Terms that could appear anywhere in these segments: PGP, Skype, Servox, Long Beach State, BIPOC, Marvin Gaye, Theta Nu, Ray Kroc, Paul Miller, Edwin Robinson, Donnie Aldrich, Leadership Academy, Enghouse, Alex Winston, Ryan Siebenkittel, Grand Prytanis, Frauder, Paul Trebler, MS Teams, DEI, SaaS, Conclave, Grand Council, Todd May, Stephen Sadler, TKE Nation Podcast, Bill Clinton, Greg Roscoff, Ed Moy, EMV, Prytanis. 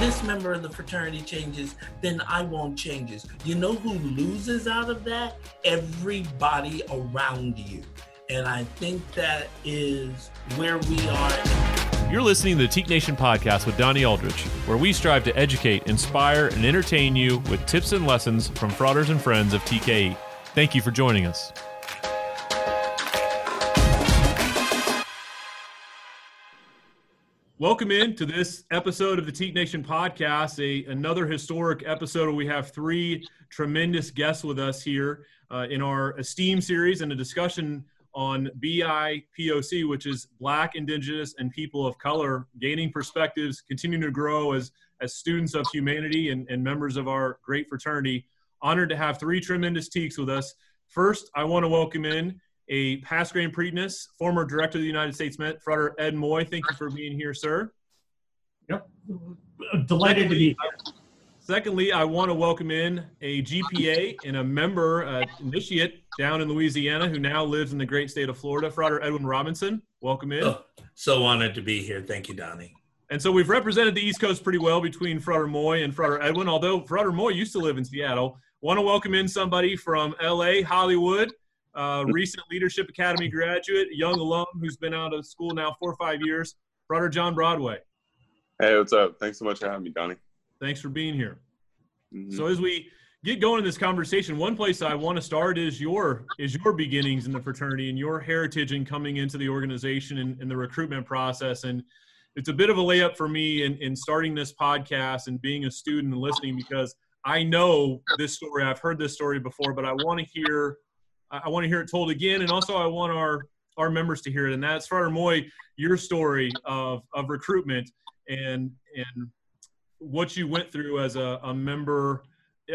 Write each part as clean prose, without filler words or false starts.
this member of the fraternity changes, then I won't changes. You know who loses out of that? Everybody around you. And I think that is where we are. You're listening to the TKE Nation Podcast with Donnie Aldrich, where we strive to educate, inspire, and entertain you with tips and lessons from frauders and friends of TKE. Thank you for joining us. Welcome in to this episode of the TKE Nation Podcast, another historic episode where we have three tremendous guests with us here in our esteemed series and a discussion on BIPOC, which is Black, Indigenous, and People of Color, gaining perspectives, continuing to grow as students of humanity and members of our great fraternity. Honored to have three tremendous TKEs with us. First, I want to welcome in a past Grand Prytanis, former director of the United States Met, Frauder Ed Moy. Thank you for being here, sir. Yep, delighted to be here. Secondly, I want to welcome in a GPA and a member, initiate down in Louisiana who now lives in the great state of Florida, Frauder Edwin Robinson. Welcome in. Oh, so honored to be here. Thank you, Donnie. And so we've represented the East Coast pretty well between Frauder Moy and Frauder Edwin, although Frauder Moy used to live in Seattle. Want to welcome in somebody from LA, Hollywood, recent Leadership Academy graduate, young alum who's been out of school now 4 or 5 years, Frauder John Broadway. Hey, what's up? Thanks so much for having me, Donnie. Thanks for being here. Mm-hmm. So as we get going in this conversation, one place I want to start is your beginnings in the fraternity and your heritage in coming into the organization and the recruitment process. And it's a bit of a layup for me in starting this podcast and being a student and listening, because I know this story. I've heard this story before, but I want to hear it told again, and also I want our members to hear it. And that's, Frauder Moy, your story of recruitment and what you went through as a member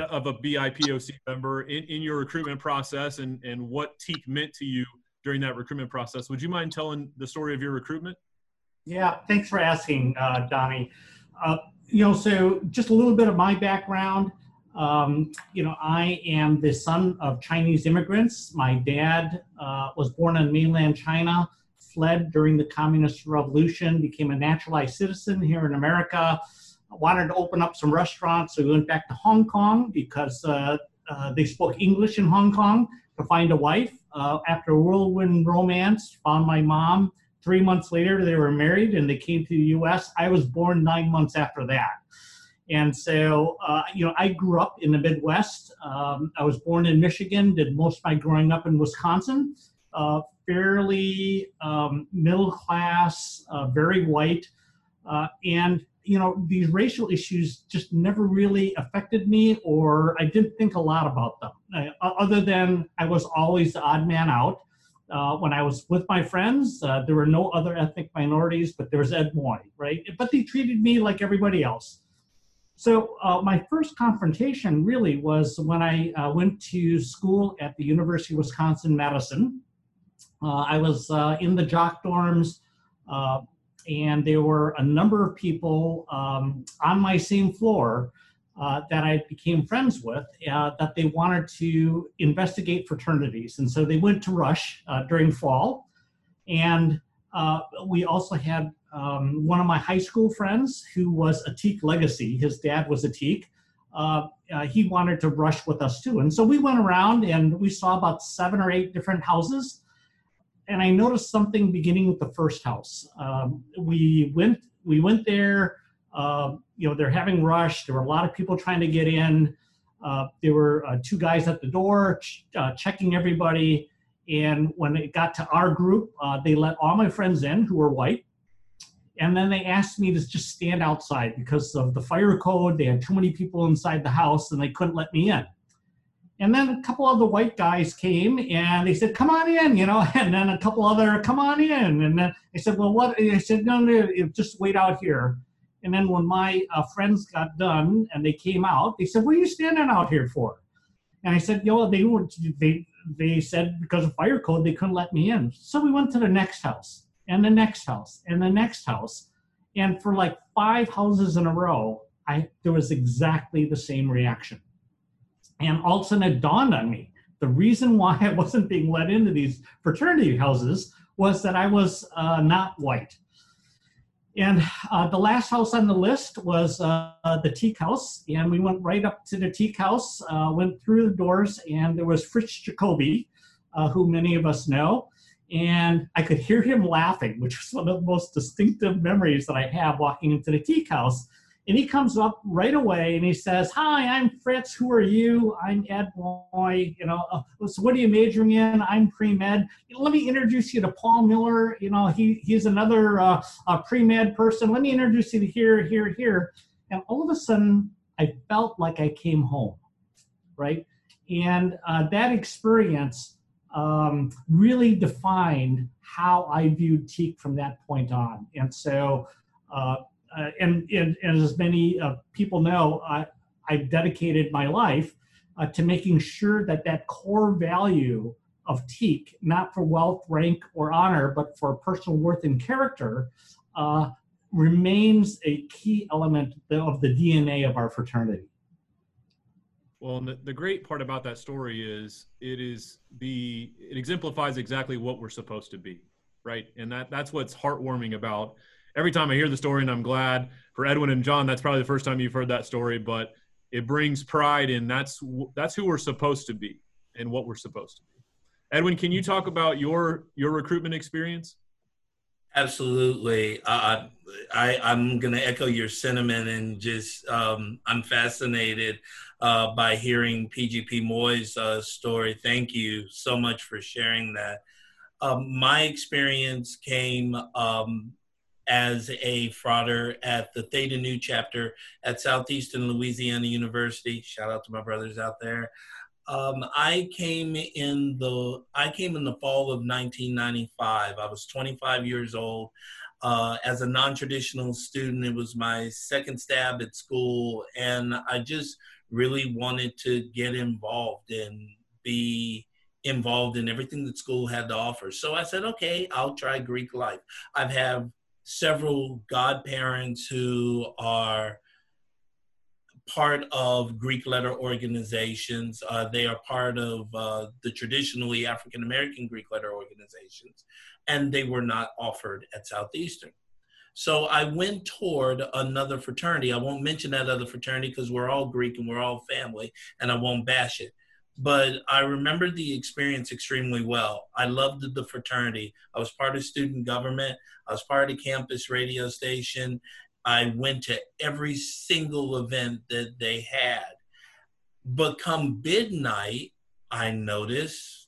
of a BIPOC member in your recruitment process and what TKE meant to you during that recruitment process. Would you mind telling the story of your recruitment? Yeah, thanks for asking, Donnie. So just a little bit of my background. I am the son of Chinese immigrants. My dad was born in mainland China, fled during the Communist Revolution, became a naturalized citizen here in America, wanted to open up some restaurants. So we went back to Hong Kong because they spoke English in Hong Kong, to find a wife. After a whirlwind romance, found my mom. 3 months later, they were married and they came to the U.S. I was born 9 months after that. And so, I grew up in the Midwest. I was born in Michigan, did most of my growing up in Wisconsin, fairly middle class, very white. And these racial issues just never really affected me, or I didn't think a lot about them, other than I was always the odd man out. When I was with my friends, there were no other ethnic minorities, but there was Ed Moy, right? But they treated me like everybody else. So my first confrontation really was when I went to school at the University of Wisconsin-Madison. I was in the jock dorms, and there were a number of people on my same floor that I became friends with that they wanted to investigate fraternities. And so they went to Rush during fall. And we also had one of my high school friends who was a TKE legacy. His dad was a TKE. He wanted to rush with us too. And so we went around and we saw about 7 or 8 different houses. And I noticed something beginning with the first house. We went there, they're having rush. There were a lot of people trying to get in. There were 2 guys at the door checking everybody. And when it got to our group, they let all my friends in who were white. And then they asked me to just stand outside because of the fire code. They had too many people inside the house and they couldn't let me in. And then a couple of the white guys came and they said, come on in, and then a couple other, come on in. And then I said, well, what? I said, no, just wait out here. And then when my friends got done and they came out, they said, what are you standing out here for? And I said, they said because of fire code, they couldn't let me in. So we went to the next house. And the next house, and the next house. And for like 5 houses in a row, there was exactly the same reaction. And all of a sudden it dawned on me, the reason why I wasn't being let into these fraternity houses was that I was not white. And the last house on the list was the teak house, and we went right up to the teak house, went through the doors, and there was Fritz Jacobi, who many of us know, and I could hear him laughing, which was one of the most distinctive memories that I have walking into the teak house. And he comes up right away and he says, "Hi, I'm Fritz. Who are you? I'm Ed Moy. You know, so what are you majoring in? I'm pre-med. Let me introduce you to Paul Miller. You know, he's another pre-med person. Let me introduce you to here. And all of a sudden, I felt like I came home, right? And that experience really defined how I viewed teak from that point on. And so, and as many people know, I've dedicated my life to making sure that that core value of teak, not for wealth, rank, or honor, but for personal worth and character, remains a key element of the DNA of our fraternity. Well, and the great part about that story is it exemplifies exactly what we're supposed to be, right? And that's what's heartwarming about. Every time I hear the story, and I'm glad for Edwin and John, that's probably the first time you've heard that story, but it brings pride in that's who we're supposed to be and what we're supposed to be. Edwin, can you talk about your recruitment experience? Absolutely. I'm going to echo your sentiment and just I'm fascinated by hearing PGP Moy's story. Thank you so much for sharing that. My experience came as a frauder at the Theta Nu chapter at Southeastern Louisiana University. Shout out to my brothers out there. I came in the fall of 1995. I was 25 years old. As a non-traditional student, it was my second stab at school, and I just really wanted to get involved and be involved in everything that school had to offer. So I said, okay, I'll try Greek life. I've had several godparents who are part of Greek letter organizations. They are part of the traditionally African-American Greek letter organizations, and they were not offered at Southeastern. So I went toward another fraternity. I won't mention that other fraternity because we're all Greek and we're all family, and I won't bash it. But I remember the experience extremely well. I loved the fraternity. I was part of student government. I was part of the campus radio station. I went to every single event that they had. But come bid night, I noticed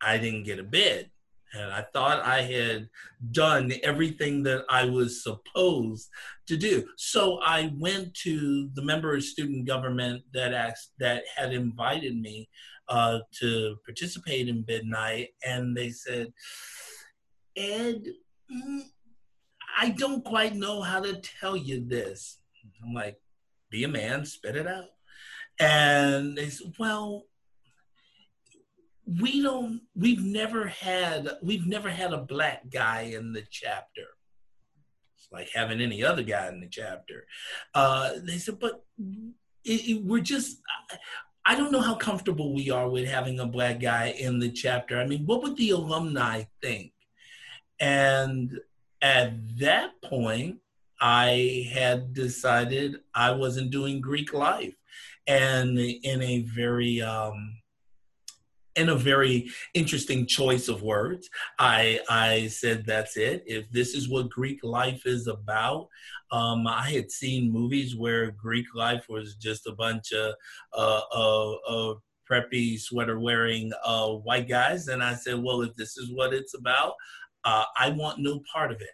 I didn't get a bid. And I thought I had done everything that I was supposed to do. So I went to the member of student government that had invited me to participate in bid night. And they said, "Ed, I don't quite know how to tell you this." I'm like, "Be a man, spit it out." And they said, "Well, we've never had a black guy in the chapter." It's like having any other guy in the chapter. They said, "But I don't know how comfortable we are with having a black guy in the chapter. I mean, what would the alumni think?" And at that point, I had decided I wasn't doing Greek life. And in a very, very interesting choice of words, I said, that's it. If this is what Greek life is about, I had seen movies where Greek life was just a bunch of preppy, sweater-wearing white guys. And I said, well, if this is what it's about, I want no part of it.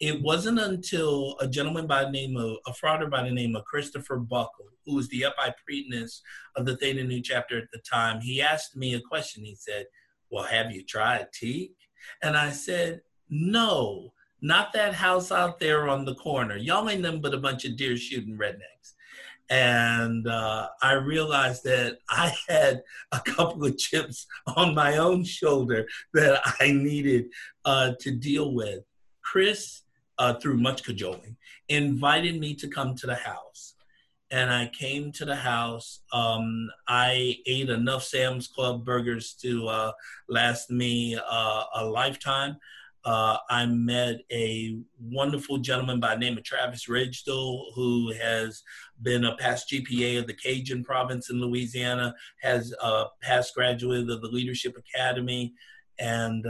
It wasn't until a gentleman by the name of, a frauder by the name of Christopher Buckle, who was the Epiprytanis of the Theta Nu chapter at the time, he asked me a question. He said, "Well, have you tried teak?" And I said, "No, not that house out there on the corner. Y'all ain't nothing but a bunch of deer shooting rednecks." And I realized that I had a couple of chips on my own shoulder that I needed to deal with. Chris, through much cajoling, invited me to come to the house. And I came to the house. I ate enough Sam's Club burgers to last me a lifetime. I met a wonderful gentleman by the name of Travis Ridgel, who has been a past GPA of the Cajun province in Louisiana, has a past graduate of the Leadership Academy, and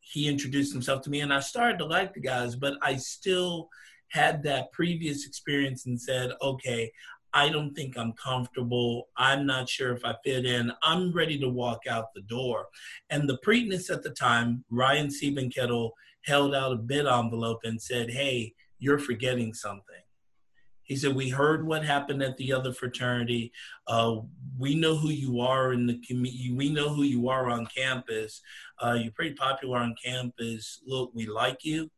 he introduced himself to me, and I started to like the guys, but I still had that previous experience and said, okay, I don't think I'm comfortable. I'm not sure if I fit in. I'm ready to walk out the door. And the Prytanis at the time, Ryan Siebenkittel, held out a bid envelope and said, hey, you're forgetting something. He said, we heard what happened at the other fraternity. We know who you are in the community. We know who you are on campus. You're pretty popular on campus. Look, we like you.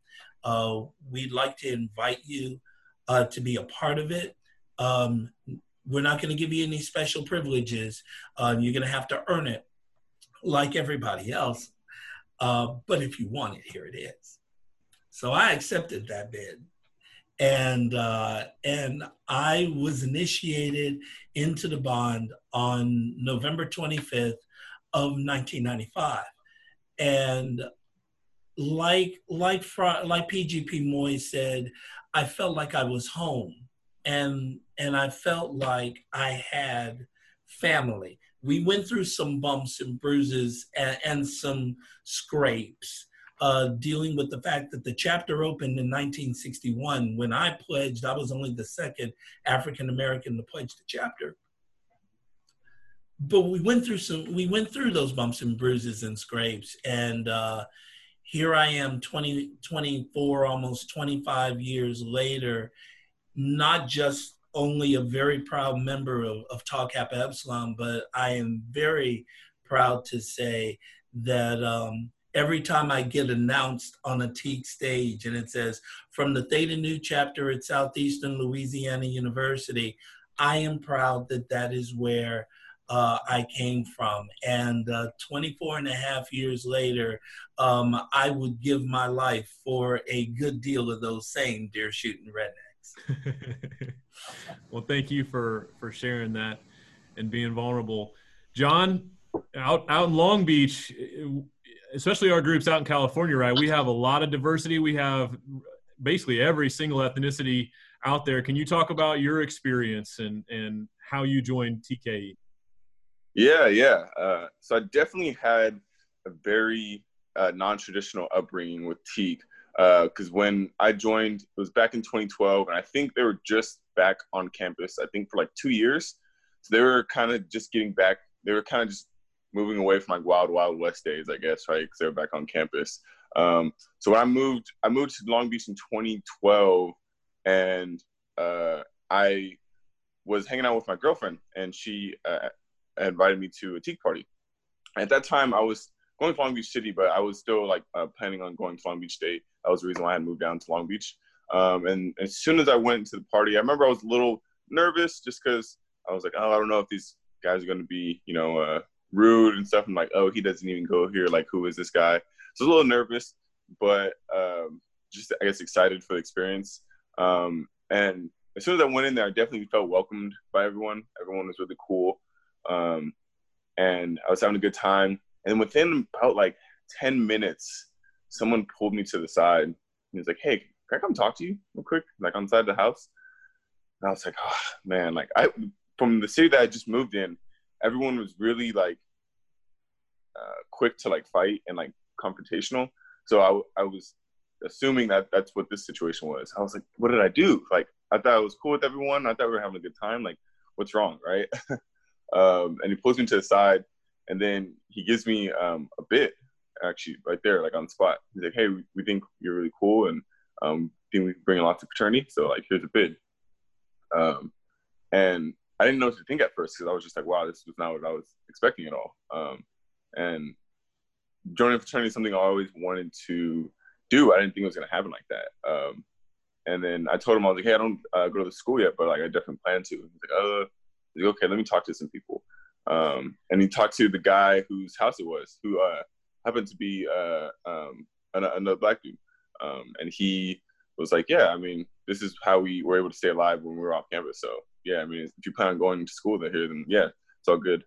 We'd like to invite you to be a part of it. We're not going to give you any special privileges. You're going to have to earn it like everybody else. But if you want it, here it is. So I accepted that bid. And I was initiated into the bond on November 25th of 1995. And like PGP Moy said, I felt like I was home. And I felt like I had family. We went through some bumps and bruises and some scrapes, dealing with the fact that the chapter opened in 1961. When I pledged, I was only the second African-American to pledge the chapter. But we went through those bumps and bruises and scrapes. And here I am 24, almost 25 years later, not just only a very proud member of Tau Kappa Epsilon, but I am very proud to say that every time I get announced on a TEAC stage and it says, from the Theta Nu chapter at Southeastern Louisiana University, I am proud that that is where I came from. And 24 and a half years later, I would give my life for a good deal of those same deer shooting rednecks. Well, thank you for sharing that and being vulnerable. John, out in Long Beach, especially our groups out in California, right? We have a lot of diversity. We have basically every single ethnicity out there. Can you talk about your experience and how you joined TKE? Yeah. So I definitely had a very non-traditional upbringing with TKE. Because when I joined, it was back in 2012, and I think they were just back on campus, I think for like 2 years. So they were kind of just getting back. They were kind of just moving away from like Wild Wild West days, I guess, right? Because they were back on campus. So when I moved to Long Beach in 2012, and I was hanging out with my girlfriend, and she invited me to a TKE party. At that time, I was going to Long Beach City, but I was still like planning on going to Long Beach State. That was the reason why I had moved down to Long Beach. And as soon as I went to the party, I remember I was a little nervous just because I was like, oh, I don't know if these guys are going to be, rude and stuff. I'm like, oh, he doesn't even go here. Like, who is this guy? So I was a little nervous, but just, I guess, excited for the experience. And as soon as I went in there, I definitely felt welcomed by everyone. Everyone was really cool. And I was having a good time. And within about like 10 minutes, someone pulled me to the side and he was like, hey, can I come talk to you real quick? Like on the side of the house. And I was like, oh man, like from the city that I just moved in, everyone was really like quick to like fight and like confrontational. So I was assuming that that's what this situation was. I was like, what did I do? Like, I thought I was cool with everyone. I thought we were having a good time. Like, what's wrong, right? And he pulls me to the side. And then he gives me a bit, actually, right there, like on the spot. He's like, hey, we think you're really cool and think we can bring a lot to fraternity. So, like, here's a bid. And I didn't know what to think at first because I was just like, wow, this was not what I was expecting at all. And joining a fraternity is something I always wanted to do. I didn't think it was going to happen like that. And then I told him, I was like, hey, I don't go to the school yet, but, like, I definitely plan to. He's like, okay, let me talk to some people. And he talked to the guy whose house it was, who happened to be another Black dude. And he was like, yeah, I mean, this is how we were able to stay alive when we were off campus. So, yeah, I mean, if you plan on going to school here, then, yeah, it's all good.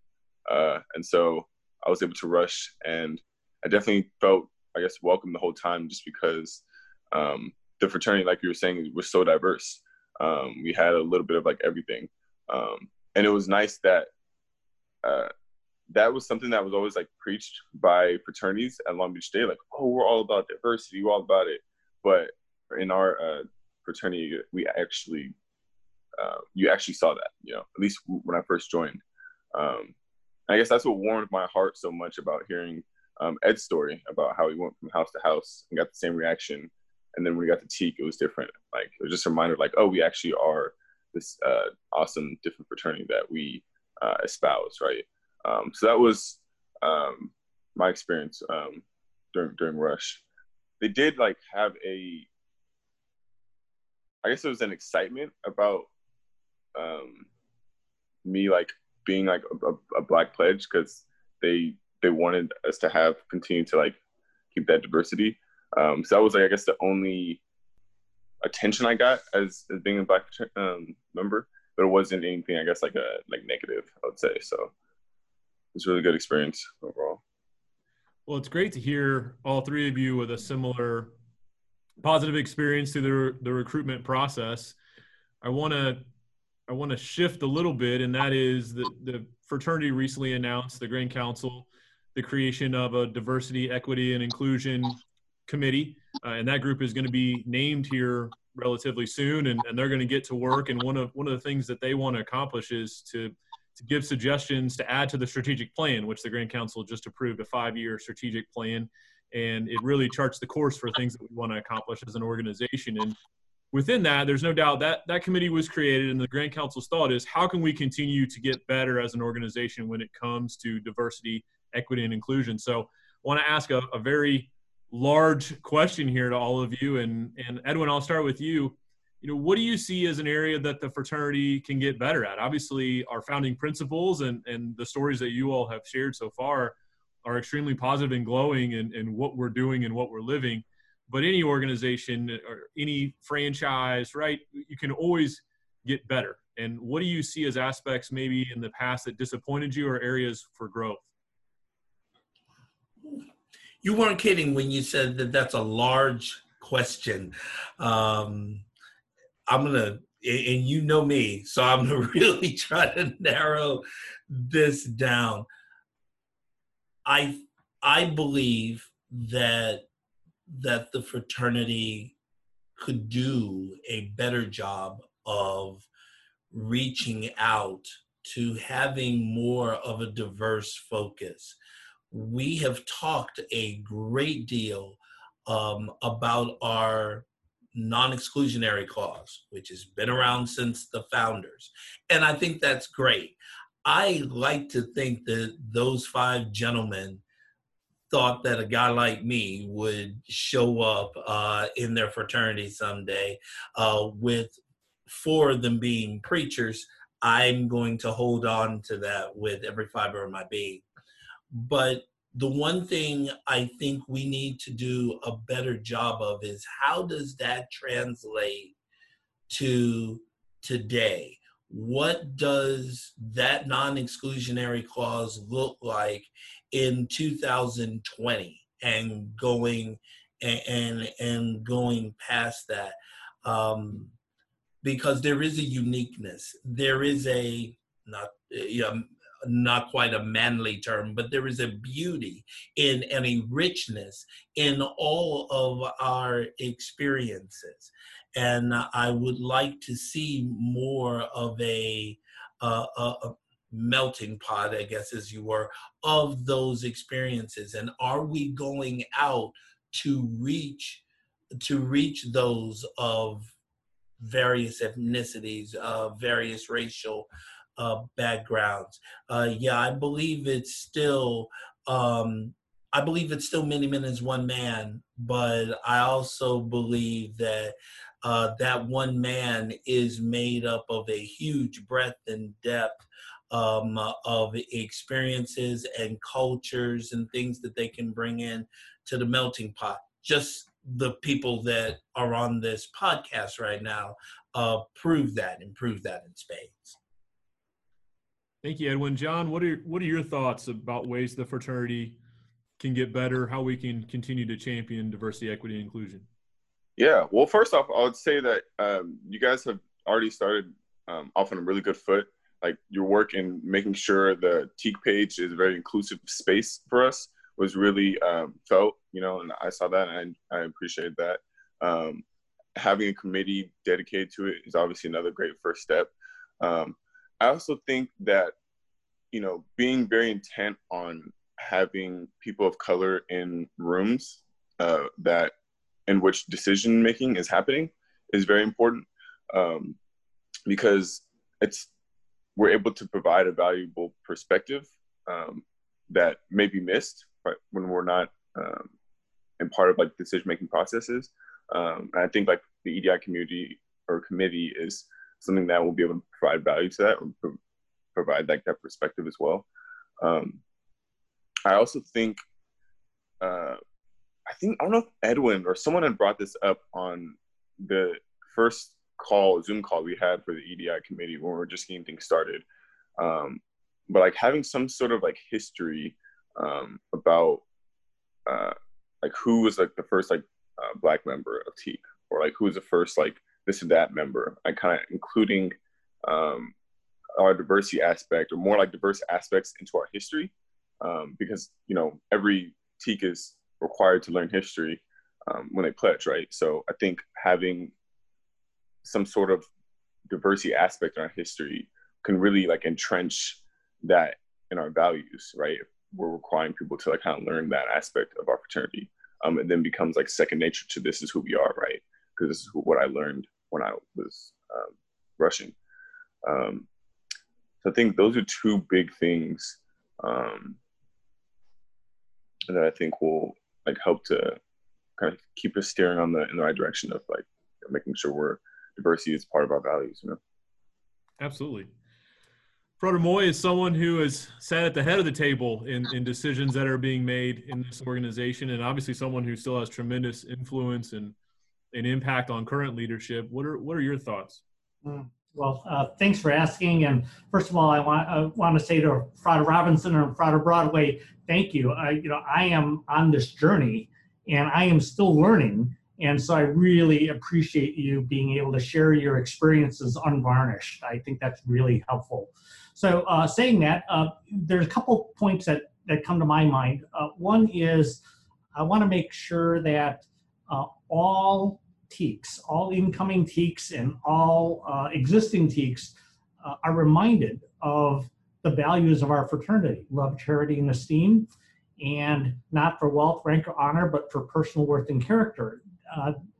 And so I was able to rush, and I definitely felt I guess, welcome the whole time, just because the fraternity, like you were saying, was so diverse. We had a little bit of like everything. And it was nice that that was something that was always like preached by fraternities at Long Beach State, like, oh, we're all about diversity, we're all about it. But in our fraternity, we actually, you actually saw that, you know, at least when I first joined. I guess that's what warmed my heart so much about hearing Ed's story about how he went from house to house and got the same reaction. And then when we got to Teak, it was different. Like, it was just a reminder, like, oh, we actually are this awesome different fraternity that we espouse, right? So that was my experience during Rush. They did like have a, I guess it was an excitement about me like being like a Black pledge, because they wanted us to have continue to like keep that diversity. So that was like, I guess, the only attention I got as being a Black member, but it wasn't anything, I guess, like a negative, I would say. So it's a really good experience overall. Well, it's great to hear all three of you with a similar positive experience through the recruitment process. I want to shift a little bit, and that is that the fraternity recently announced, the Grand Council, the creation of a diversity, equity, and inclusion committee, and that group is going to be named here relatively soon, and they're going to get to work. And one of the things that they want to accomplish is to give suggestions to add to the strategic plan, which the Grand Council just approved, a 5-year strategic plan, and it really charts the course for things that we want to accomplish as an organization. And within that, there's no doubt that that committee was created, and the Grand Council's thought is, how can we continue to get better as an organization when it comes to diversity, equity, and inclusion? So I want to ask a very large question here to all of you, and Edwin, I'll start with you. You know, what do you see as an area that the fraternity can get better at? Obviously, our founding principles and the stories that you all have shared so far are extremely positive and glowing in what we're doing and what we're living. But any organization or any franchise, right, you can always get better. And what do you see as aspects maybe in the past that disappointed you, or areas for growth? You weren't kidding when you said that that's a large question. I'm going to, and you know me, so I'm going to really try to narrow this down. I believe that the fraternity could do a better job of reaching out to having more of a diverse focus. We have talked a great deal about our non-exclusionary cause, which has been around since the founders. And I think that's great. I like to think that those five gentlemen thought that a guy like me would show up in their fraternity someday. With four of them being preachers, I'm going to hold on to that with every fiber of my being. But the one thing I think we need to do a better job of is, how does that translate to today? What does that non-exclusionary clause look like in 2020 and going past that? Because there is a uniqueness. There is a, not quite a manly term, but there is a beauty in and a richness in all of our experiences. And I would like to see more of a melting pot, I guess, as you were, of those experiences. And are we going out to reach those of various ethnicities, various racial backgrounds? I believe it's still many men as one man, but I also believe that that one man is made up of a huge breadth and depth of experiences and cultures and things that they can bring in to the melting pot. Just the people that are on this podcast right now prove that in spades. Thank you, Edwin. John, what are your thoughts about ways the fraternity can get better, how we can continue to champion diversity, equity, and inclusion? Yeah, well, first off, I would say that you guys have already started off on a really good foot. Like, your work in making sure the Teak page is a very inclusive space for us was really felt, you know, and I saw that and I appreciate that. Having a committee dedicated to it is obviously another great first step. I also think that, you know, being very intent on having people of color in rooms that in which decision making is happening is very important, because we're able to provide a valuable perspective that may be missed when we're not in part of like decision making processes. And I think like the EDI community or committee is something that will be able to provide value to that, or provide like that perspective as well. I also think, I don't know if Edwin or someone had brought this up on the first Zoom call we had for the EDI committee when we were just getting things started. But like having some sort of like history about like who was like the first like Black member of Teak, or like who was the first like this or that member, like kind of including our diversity aspect, or more like diverse aspects into our history, because, you know, every Teak is required to learn history when they pledge, right? So I think having some sort of diversity aspect in our history can really like entrench that in our values, right? If we're requiring people to like kind of learn that aspect of our fraternity, it then becomes like second nature to this is who we are, right? Because this is what I learned when I was rushing. So I think those are two big things that I think will like help to kind of keep us steering in the right direction of like making sure diversity is part of our values, you know? Absolutely. Brother Moy is someone who has sat at the head of the table in decisions that are being made in this organization, and obviously someone who still has tremendous influence and an impact on current leadership. What are your thoughts? Well, thanks for asking. And first of all, I want to say to Frada Robinson and Frada Broadway, thank you. You know, I am on this journey and I am still learning. And so I really appreciate you being able to share your experiences unvarnished. I think that's really helpful. So saying that, there's a couple points that come to my mind. One is I want to make sure that all Teaks, all incoming Teaks, and all existing Teaks are reminded of the values of our fraternity: love, charity, and esteem, and not for wealth, rank, or honor, but for personal worth and character.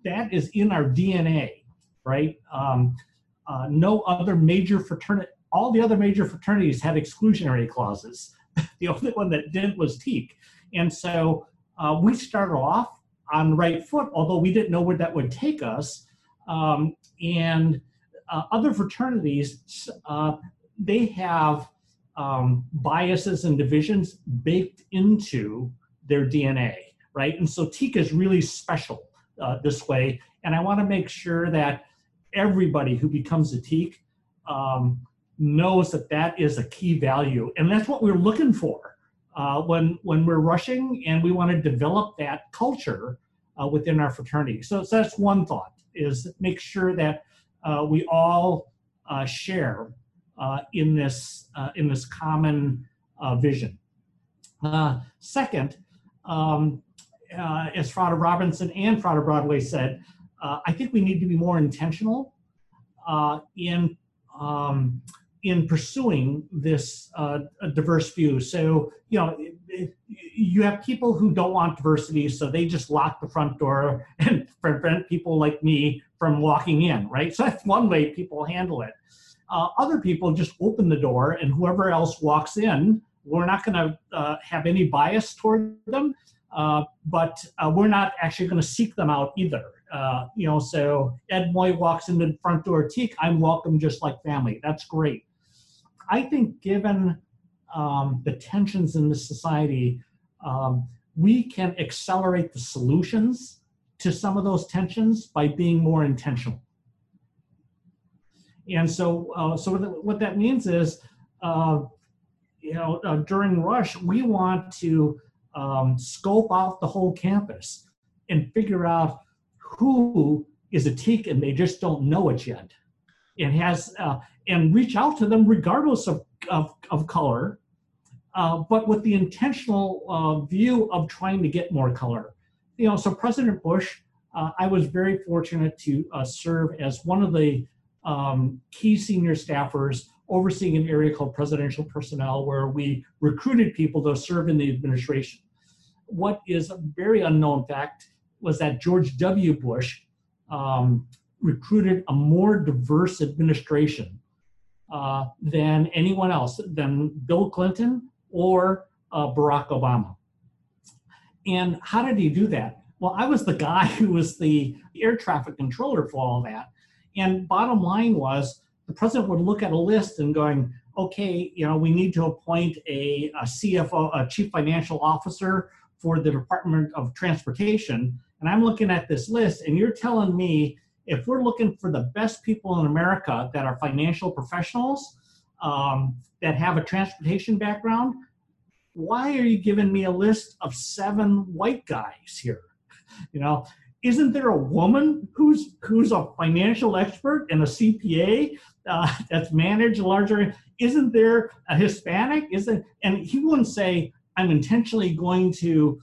That is in our DNA, right? No other major fraternity, all the other major fraternities had exclusionary clauses. The only one that didn't was Teak. And so we started off on the right foot, although we didn't know where that would take us. Other fraternities, they have biases and divisions baked into their DNA, right? And so Teak is really special this way. And I want to make sure that everybody who becomes a Teak knows that that is a key value. And that's what we're looking for when we're rushing, and we want to develop that culture within our fraternity. So that's one thought, is make sure that we all share in this common vision. Second, as Frada Robinson and Frada Broadway said, I think we need to be more intentional in pursuing this diverse view. So, you know, you have people who don't want diversity, so they just lock the front door and prevent people like me from walking in, right? So that's one way people handle it. Other people just open the door, and whoever else walks in, we're not going to have any bias toward them. But we're not actually going to seek them out either. You know, so Ed Moy walks into the front door of Teak, I'm welcome just like family. That's great. I think given the tensions in this society, we can accelerate the solutions to some of those tensions by being more intentional. And so, what that means is, during Rush, we want to scope out the whole campus and figure out who is a TEEK and they just don't know it yet, and has and reach out to them regardless of color, but with the intentional view of trying to get more color. You know, so President Bush, I was very fortunate to serve as one of the key senior staffers overseeing an area called presidential personnel, where we recruited people to serve in the administration. What is a very unknown fact was that George W. Bush recruited a more diverse administration than anyone else, than Bill Clinton or Barack Obama. And how did he do that? Well, I was the guy who was the air traffic controller for all that. And bottom line was, the president would look at a list and going, okay, you know, we need to appoint a CFO, a chief financial officer for the Department of Transportation. And I'm looking at this list and you're telling me if we're looking for the best people in America that are financial professionals that have a transportation background, why are you giving me a list of 7 white guys here? You know, isn't there a woman who's a financial expert and a CPA that's managed larger? Isn't there a Hispanic? And he wouldn't say, I'm intentionally going to,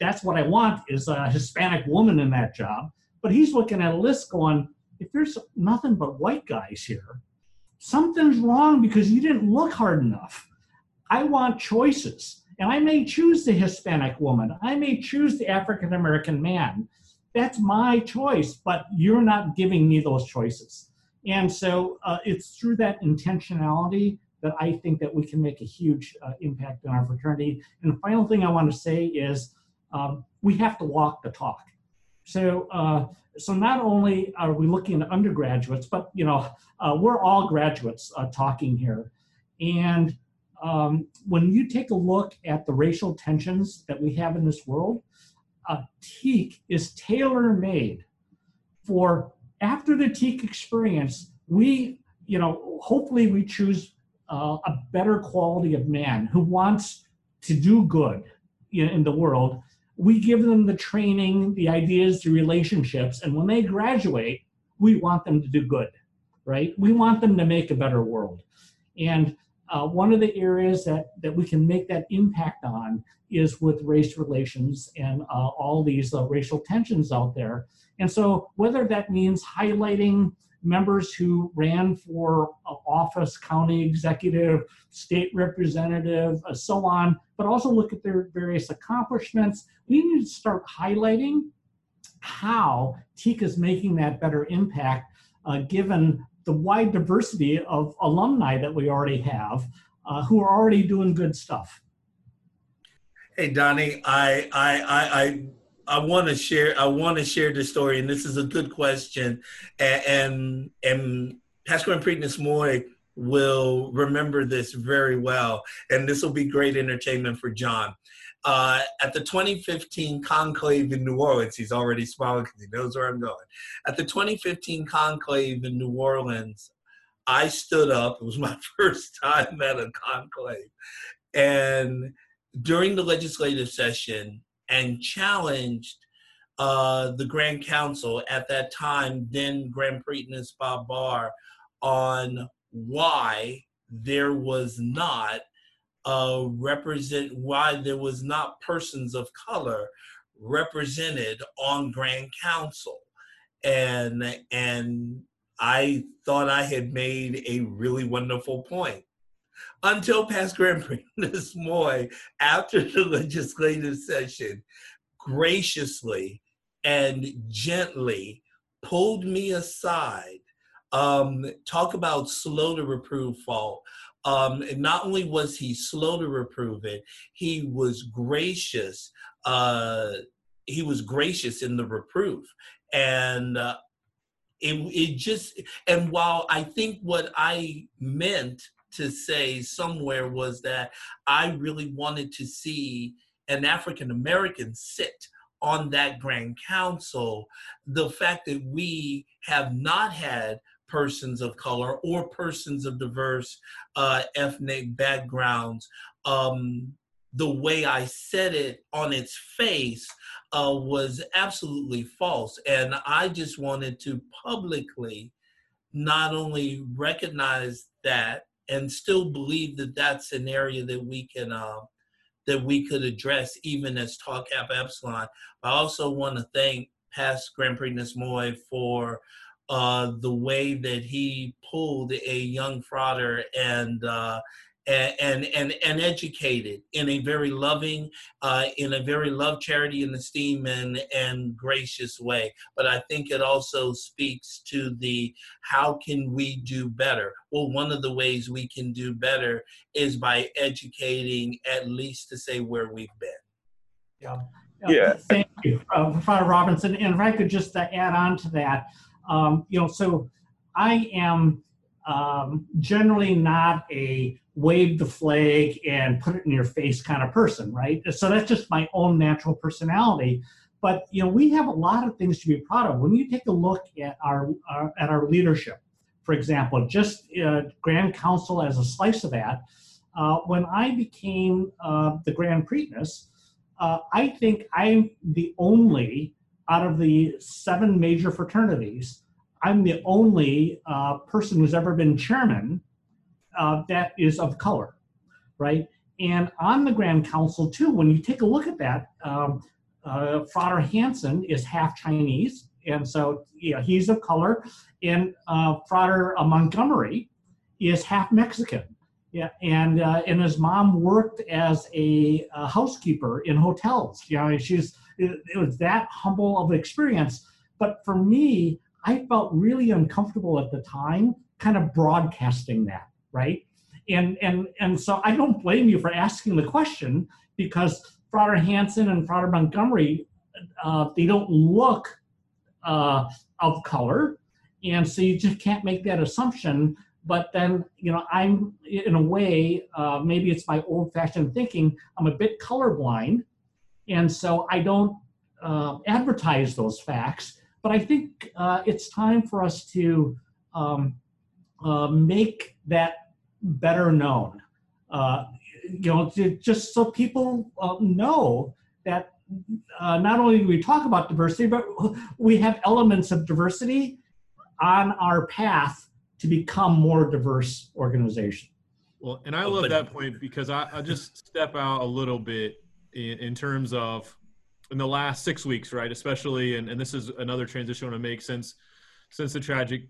that's what I want is a Hispanic woman in that job. But he's looking at a list going, if there's nothing but white guys here, something's wrong because you didn't look hard enough. I want choices. And I may choose the Hispanic woman. I may choose the African-American man. That's my choice, but you're not giving me those choices. And so it's through that intentionality that I think that we can make a huge impact on our fraternity. And the final thing I want to say is we have to walk the talk. So, so not only are we looking at undergraduates, but you know, we're all graduates talking here. And when you take a look at the racial tensions that we have in this world, TEEK is tailor-made for after the TEEK experience, we, you know, hopefully we choose a better quality of man who wants to do good in the world. We give them the training, the ideas, the relationships, and when they graduate, we want them to do good, right? We want them to make a better world. And one of the areas that we can make that impact on is with race relations and all these racial tensions out there. And so whether that means highlighting members who ran for office, county executive, state representative, so on, but also look at their various accomplishments, we need to start highlighting how TEEK is making that better impact given the wide diversity of alumni that we already have who are already doing good stuff. Hey, Donnie, I want to share, the story, and this is a good question. And Pastor and Prytanis Moy will remember this very well. And this will be great entertainment for John. At the 2015 Conclave in New Orleans, he's already smiling because he knows where I'm going. At the 2015 Conclave in New Orleans, I stood up. It was my first time at a conclave. And during the legislative session, and challenged the Grand Council at that time, then Grand Prytanis Bob Barr, on why there was not persons of color represented on Grand Council. And I thought I had made a really wonderful point until past Grand Prytanis Moy, after the legislative session, graciously and gently pulled me aside. Talk about slow to reprove fault. And not only was he slow to reprove it, he was gracious. He was gracious in the reproof. And it just, and while I think what I meant to say somewhere was that I really wanted to see an African American sit on that Grand Council, the fact that we have not had persons of color or persons of diverse ethnic backgrounds the way I said it on its face was absolutely false. And I just wanted to publicly not only recognize that and still believe that that's an area that we can that we could address even as Tau Kappa Epsilon. I also want to thank past Grand Prytanis Moy for the way that he pulled a young frauder and educated in a very loving, in a very love, charity, and esteem, and gracious way. But I think it also speaks to the, how can we do better? Well, one of the ways we can do better is by educating, at least to say where we've been. Yeah. Yeah. Thank you, Professor Robinson. And if I could just add on to that, you know, so I am generally not a wave the flag and put it in your face kind of person, right? So that's just my own natural personality. But, you know, we have a lot of things to be proud of. When you take a look at our leadership, for example, just Grand Council as a slice of that, when I became the Grand Prytanis, I think I'm the only, out of the 7 major fraternities, I'm the only person who's ever been chairman that is of color, right? And on the Grand Council, too, when you take a look at that, Frater Hansen is half Chinese, and so he's of color, and Frater Montgomery is half Mexican. Yeah, and his mom worked as a housekeeper in hotels. You know, it was that humble of an experience. But for me, I felt really uncomfortable at the time, kind of broadcasting that, right? And so I don't blame you for asking the question, because Frater Hansen and Frater Montgomery, they don't look of color, and so you just can't make that assumption. But then, you know, I'm, in a way, maybe it's my old-fashioned thinking, I'm a bit colorblind, and so I don't advertise those facts. But I think it's time for us to make that better known, you know, just so people know that not only do we talk about diversity, but we have elements of diversity on our path to become more diverse organization. Well, and I love that point, because I just step out a little bit in terms of in the last 6 weeks, right? Especially, and this is another transition I want to make since the tragic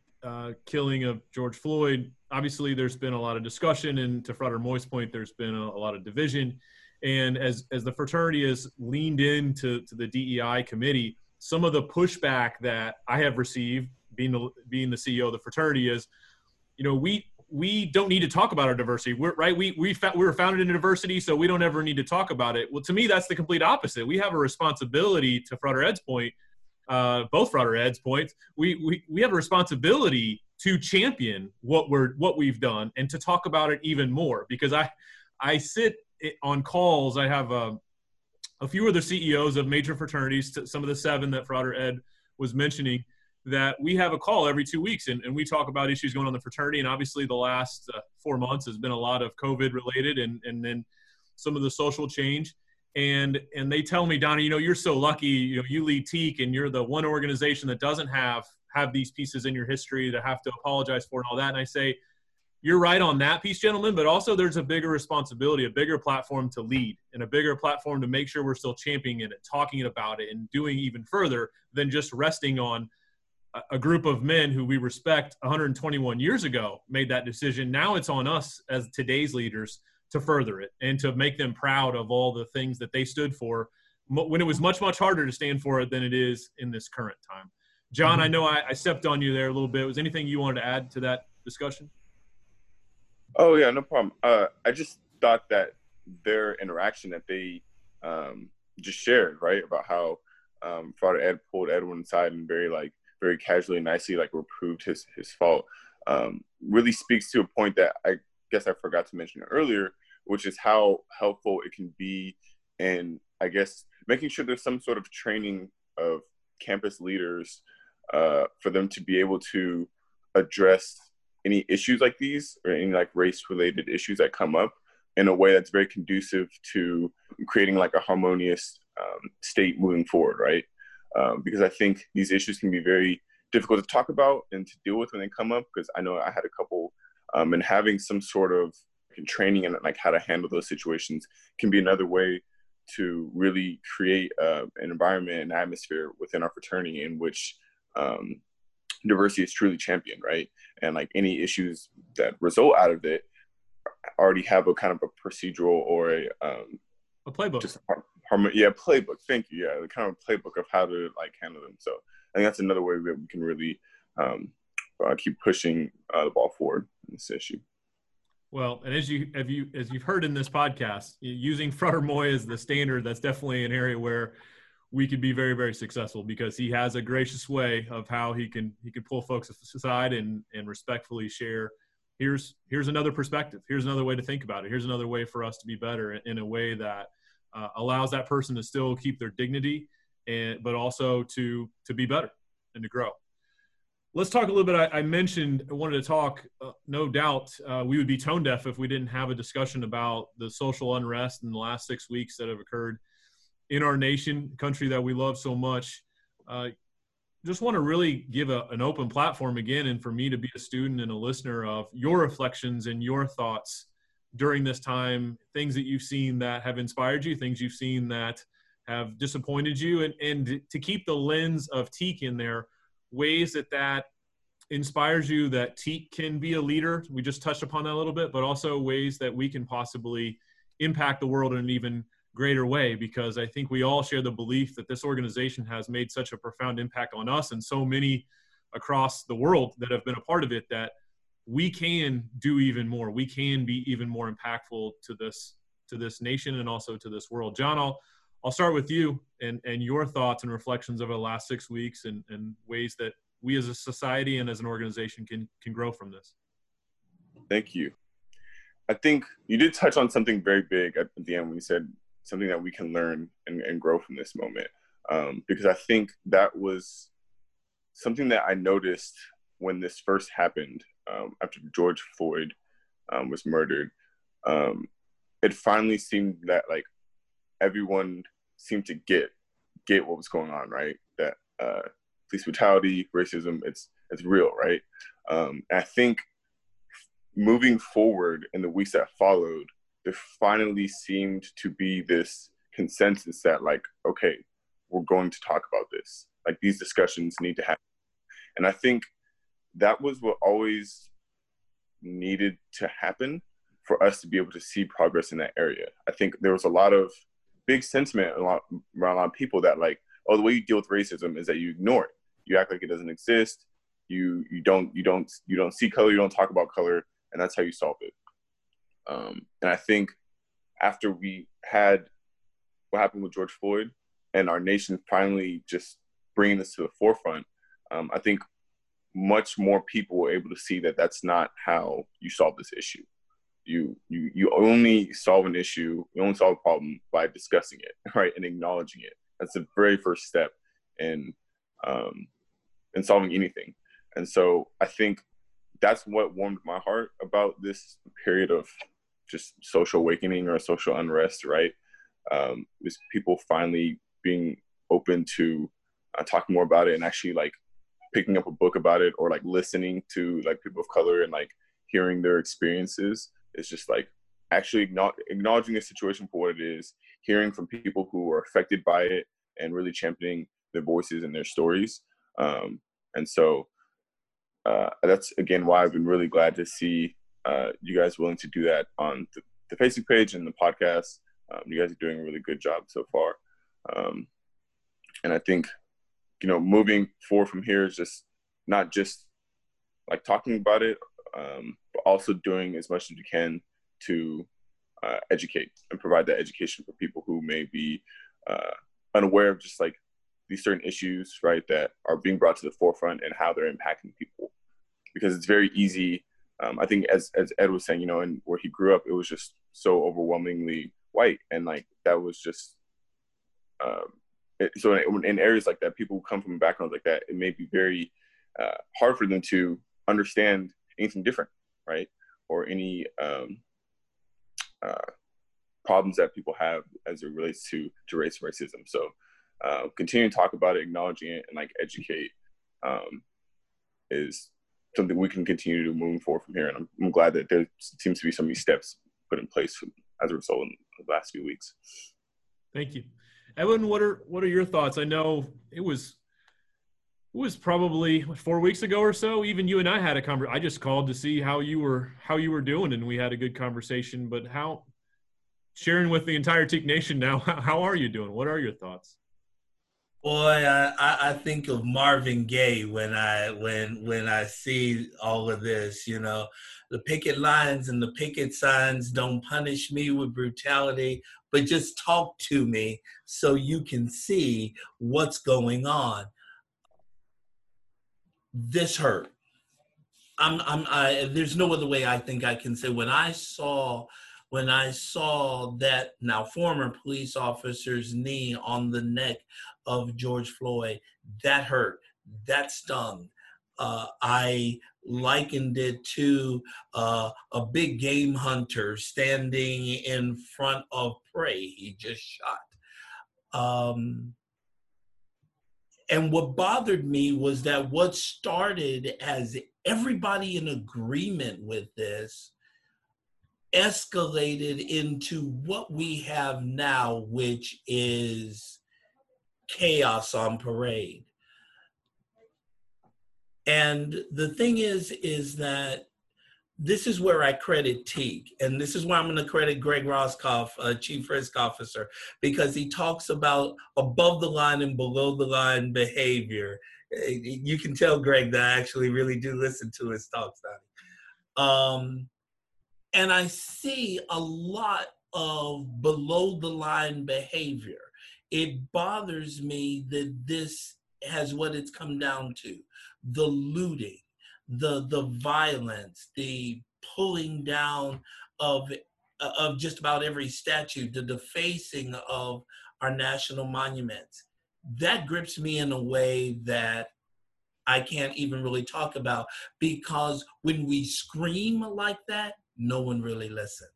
killing of George Floyd. Obviously, there's been a lot of discussion, and to Frater Moy's point, there's been a lot of division. And as the fraternity has leaned into the DEI committee, some of the pushback that I have received being the CEO of the fraternity is, you know, we don't need to talk about our diversity. We're right. We were founded in diversity, so we don't ever need to talk about it. Well, to me, that's the complete opposite. We have a responsibility, to Frater Ed's point, both Frater Ed's points. We have a responsibility to champion what we've done and to talk about it even more, because I sit on calls. I have a few other CEOs of major fraternities, some of the 7 that Frater Ed was mentioning, that we have a call every 2 weeks and we talk about issues going on in the fraternity. And obviously the last 4 months has been a lot of COVID related and then some of the social change. And they tell me, Donnie, you know, you're so lucky, you know, you lead TEAC and you're the one organization that doesn't have these pieces in your history to have to apologize for and all that. And I say, you're right on that piece, gentlemen, but also there's a bigger responsibility, a bigger platform to lead and a bigger platform to make sure we're still championing it, talking about it, and doing even further than just resting on a group of men who we respect 121 years ago made that decision. Now it's on us as today's leaders to further it and to make them proud of all the things that they stood for when it was much, much harder to stand for it than it is in this current time. John, I know I stepped on you there a little bit. Was anything you wanted to add to that discussion? Oh yeah, no problem. I just thought that their interaction that they just shared, right, about how Frater Ed pulled Edwin aside and very casually and nicely, like, reproved his fault, really speaks to a point that I guess I forgot to mention earlier, which is how helpful it can be in, I guess, making sure there's some sort of training of campus leaders for them to be able to address any issues like these or any, like, race-related issues that come up in a way that's very conducive to creating like a harmonious state moving forward, right? Because I think these issues can be very difficult to talk about and to deal with when they come up, because I know I had a couple, and having some sort of training and like how to handle those situations can be another way to really create an environment and atmosphere within our fraternity in which diversity is truly championed, right? And like any issues that result out of it already have a kind of a procedural or a playbook. Just playbook. Thank you. Yeah, the kind of playbook of how to like handle them. So I think that's another way that we can really keep pushing the ball forward in this issue. Well, and as you've heard in this podcast, using Frater Moy as the standard, that's definitely an area where we could be very, very successful, because he has a gracious way of how he can pull folks aside and respectfully share. Here's another perspective. Here's another way to think about it. Here's another way for us to be better in a way that allows that person to still keep their dignity, but also to be better and to grow. Let's talk a little bit. I mentioned I wanted to talk, no doubt, we would be tone deaf if we didn't have a discussion about the social unrest in the last 6 weeks that have occurred in our nation, country that we love so much. Just want to really give an open platform again, and for me to be a student and a listener of your reflections and your thoughts during this time, things that you've seen that have inspired you, things you've seen that have disappointed you, and to keep the lens of Teak in there, ways that inspires you that Teak can be a leader. We just touched upon that a little bit, but also ways that we can possibly impact the world in an even greater way, because I think we all share the belief that this organization has made such a profound impact on us and so many across the world that have been a part of it, that we can do even more. We can be even more impactful to this nation and also to this world. John, I'll start with you and your thoughts and reflections over the last 6 weeks and ways that we as a society and as an organization can grow from this. Thank you. I think you did touch on something very big at the end when you said something that we can learn and grow from this moment. Because I think that was something that I noticed when this first happened, after George Floyd was murdered. It finally seemed that like everyone seemed to get what was going on, right? That police brutality, racism, it's real, right? I think moving forward in the weeks that followed, there finally seemed to be this consensus that like, okay, we're going to talk about this. Like, these discussions need to happen. And I think that was what always needed to happen for us to be able to see progress in that area. I think there was a lot of big sentiment around a lot of people that like, oh, the way you deal with racism is that you ignore it. You act like it doesn't exist. You don't see color. You don't talk about color, and that's how you solve it. And I think after we had what happened with George Floyd and our nation finally just bringing this to the forefront, I think much more people were able to see that that's not how you solve this issue. You only solve an issue, you only solve a problem by discussing it, right, and acknowledging it. That's the very first step in solving anything. And so I think that's what warmed my heart about this period of just social awakening or social unrest, right? Is people finally being open to talking more about it and actually like picking up a book about it, or like listening to like people of color and like hearing their experiences. It's just like actually acknowledging the situation for what it is, hearing from people who are affected by it, and really championing their voices and their stories. And so that's, again, why I've been really glad to see you guys willing to do that on the Facebook page and the podcast. You guys are doing a really good job so far. And I think, you know, moving forward from here is just not just like talking about it, but also doing as much as you can to educate and provide that education for people who may be unaware of just like these certain issues, right, that are being brought to the forefront and how they're impacting people. Because it's very easy, I think as Ed was saying, you know, and where he grew up, it was just so overwhelmingly white, and like that was just so in areas like that, people who come from backgrounds like that, it may be very hard for them to understand anything different, right? Or any problems that people have as it relates to race and racism. So continuing to talk about it, acknowledging it, and like educate is something we can continue to move forward from here. And I'm glad that there seems to be so many steps put in place as a result in the last few weeks. Thank you. Edwin, what are your thoughts? I know it was probably 4 weeks ago or so. Even you and I had a conversation. I just called to see how you were doing, and we had a good conversation. But sharing with the entire TKE Nation now, how are you doing? What are your thoughts? Boy, I think of Marvin Gaye when I see all of this. You know, the picket lines and the picket signs don't punish me with brutality, but just talk to me so you can see what's going on. This hurt. There's no other way I think I can say. When I saw that now former police officer's knee on the neck of George Floyd, that hurt, that stung. I likened it to a big game hunter standing in front of prey he just shot. And what bothered me was that what started as everybody in agreement with this escalated into what we have now, which is chaos on parade. And the thing is that this is where I credit TKE, and this is where I'm going to credit Greg Roscoff, Chief Risk Officer, because he talks about above the line and below the line behavior. You can tell, Greg, that I actually really do listen to his talks, Donnie. And I see a lot of below the line behavior. It bothers me that this has what it's come down to: the looting, the violence, the pulling down of just about every statue, the defacing of our national monuments. That grips me in a way that I can't even really talk about, because when we scream like that, no one really listens.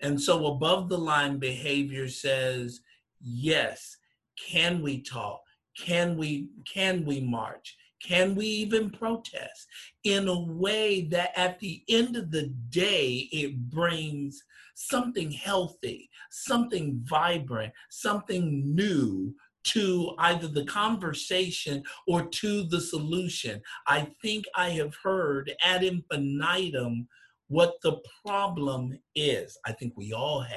And so above the line behavior says, yes, can we talk? Can we march? Can we even protest in a way that at the end of the day, it brings something healthy, something vibrant, something new to either the conversation or to the solution? I think I have heard ad infinitum what the problem is. I think we all have.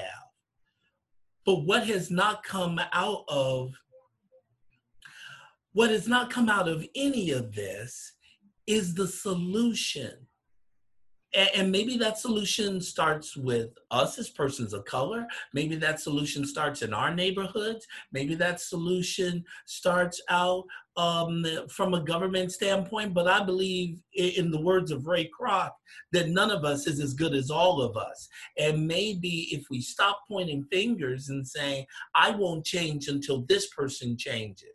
But what has not come out of any of this is the solution. And maybe that solution starts with us as persons of color. Maybe that solution starts in our neighborhoods. Maybe that solution starts out from a government standpoint. But I believe, in the words of Ray Kroc, that none of us is as good as all of us. And maybe if we stop pointing fingers and saying, I won't change until this person changes.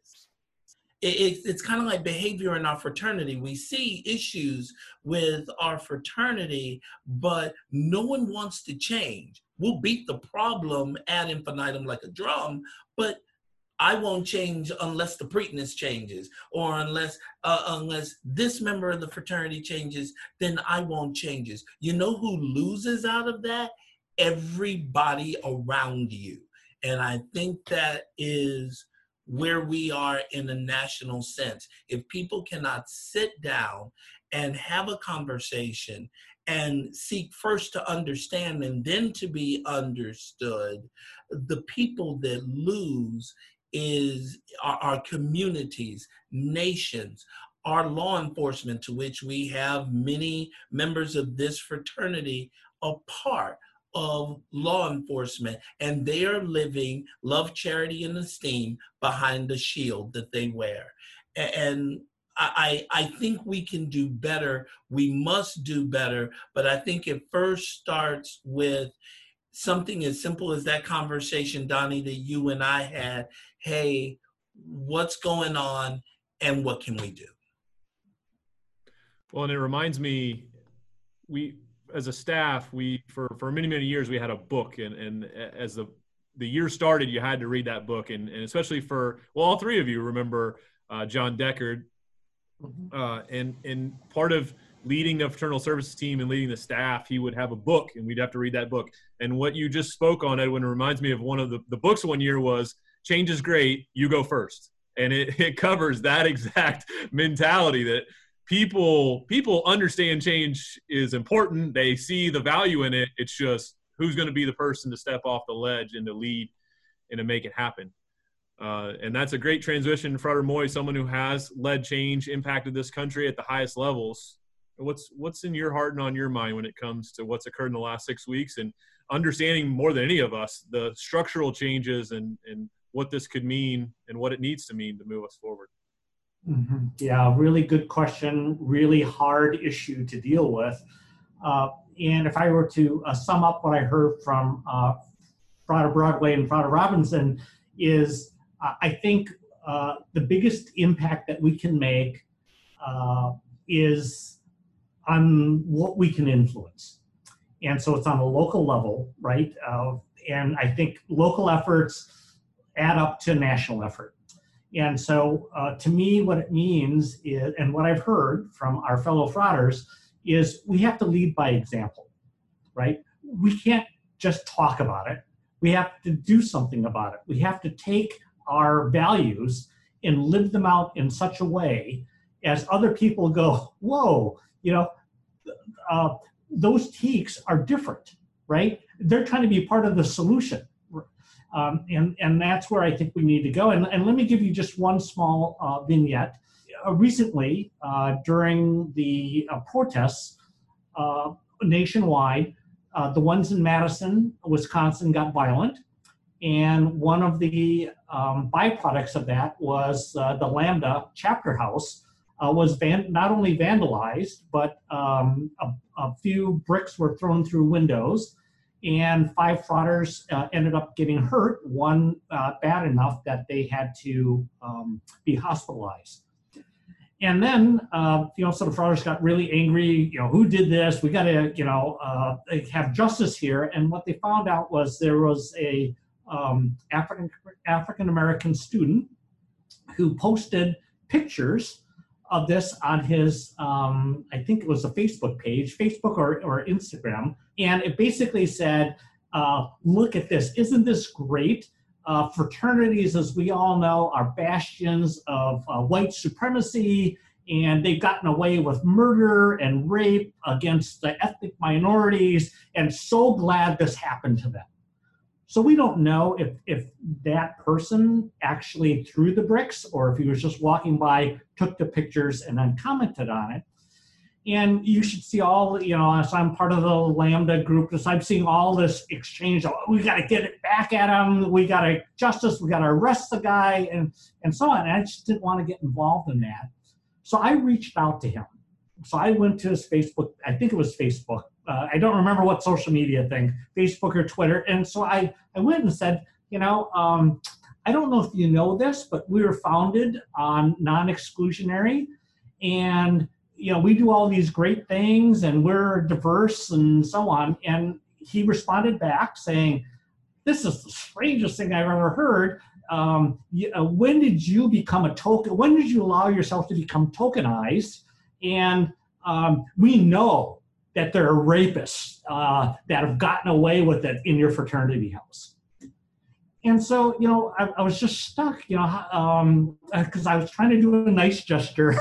It's kind of like behavior in our fraternity. We see issues with our fraternity, but no one wants to change. We'll beat the problem ad infinitum like a drum, but I won't change unless the Prytanis changes, or unless this member of the fraternity changes, then I won't change. You know who loses out of that? Everybody around you. And I think that is where we are in a national sense. If people cannot sit down and have a conversation and seek first to understand and then to be understood, the people that lose are our communities, nations, our law enforcement, to which we have many members of this fraternity a part of law enforcement, and they are living love, charity, and esteem behind the shield that they wear. And I think we can do better. We must do better, but I think it first starts with something as simple as that conversation, Donnie, that you and I had. Hey, what's going on and what can we do? Well, and it reminds me, as a staff, we for many, many years, we had a book, and as the year started, you had to read that book, and especially for, well, all three of you remember John Deckard, and part of leading the fraternal services team and leading the staff, he would have a book, and we'd have to read that book. And what you just spoke on, Edwin, reminds me of one of the books one year was Change is Great, You Go First. And it covers that exact mentality that people understand change is important. They see the value in it. It's just who's going to be the person to step off the ledge and to lead and to make it happen. And that's a great transition. Ed Moy, someone who has led change, impacted this country at the highest levels. What's in your heart and on your mind when it comes to what's occurred in the last 6 weeks, and understanding more than any of us the structural changes and what this could mean and what it needs to mean to move us forward? Mm-hmm. Yeah, really good question, really hard issue to deal with. And if I were to sum up what I heard from Fritz Broadway and Fritz Robinson is, I think the biggest impact that we can make is on what we can influence. And so it's on a local level, right? And I think local efforts add up to national effort. And so to me, what it means is, and what I've heard from our fellow frauders, is we have to lead by example, right? We can't just talk about it. We have to do something about it. We have to take our values and live them out in such a way as other people go, whoa, you know, those teaks are different, right? They're trying to be part of the solution. And that's where I think we need to go. And let me give you just one small vignette. Recently, during the protests nationwide, the ones in Madison, Wisconsin got violent. And one of the byproducts of that was the Lambda chapter house was not only vandalized, but a few bricks were thrown through windows. And 5 frauders ended up getting hurt, one bad enough that they had to be hospitalized. And then, you know, so the frauders got really angry, you know, who did this? We got to, you know, have justice here. And what they found out was there was a African-American student who posted pictures of this on his, I think it was a Facebook page, Facebook or Instagram. And it basically said, look at this, isn't this great? Fraternities, as we all know, are bastions of white supremacy, and they've gotten away with murder and rape against the ethnic minorities, and so glad this happened to them. So we don't know if that person actually threw the bricks or if he was just walking by, took the pictures, and then commented on it. And you should see all, you know, as I'm part of the Lambda group, so I'm seeing all this exchange of, we got to get it back at him, we got to justice, we got to arrest the guy, and so on. And I just didn't want to get involved in that. So I reached out to him. So I went to his Facebook, I think it was Facebook, I don't remember what social media thing, Facebook or Twitter. And so I went and said, you know, I don't know if you know this, but we were founded on non-exclusionary, and, you know, we do all these great things and we're diverse and so on. And he responded back saying, this is the strangest thing I've ever heard. When did you become a token? When did you allow yourself to become tokenized? And we know that there are rapists that have gotten away with it in your fraternity house. And so, you know, I was just stuck, you know, because I was trying to do a nice gesture.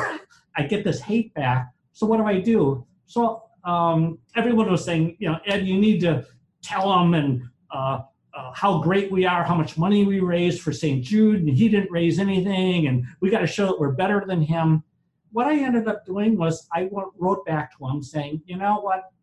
I get this hate back. So what do I do? So everyone was saying, you know, Ed, you need to tell them and how great we are, how much money we raised for St. Jude, and he didn't raise anything, and we got to show that we're better than him. What I ended up doing was I wrote back to him saying, you know what,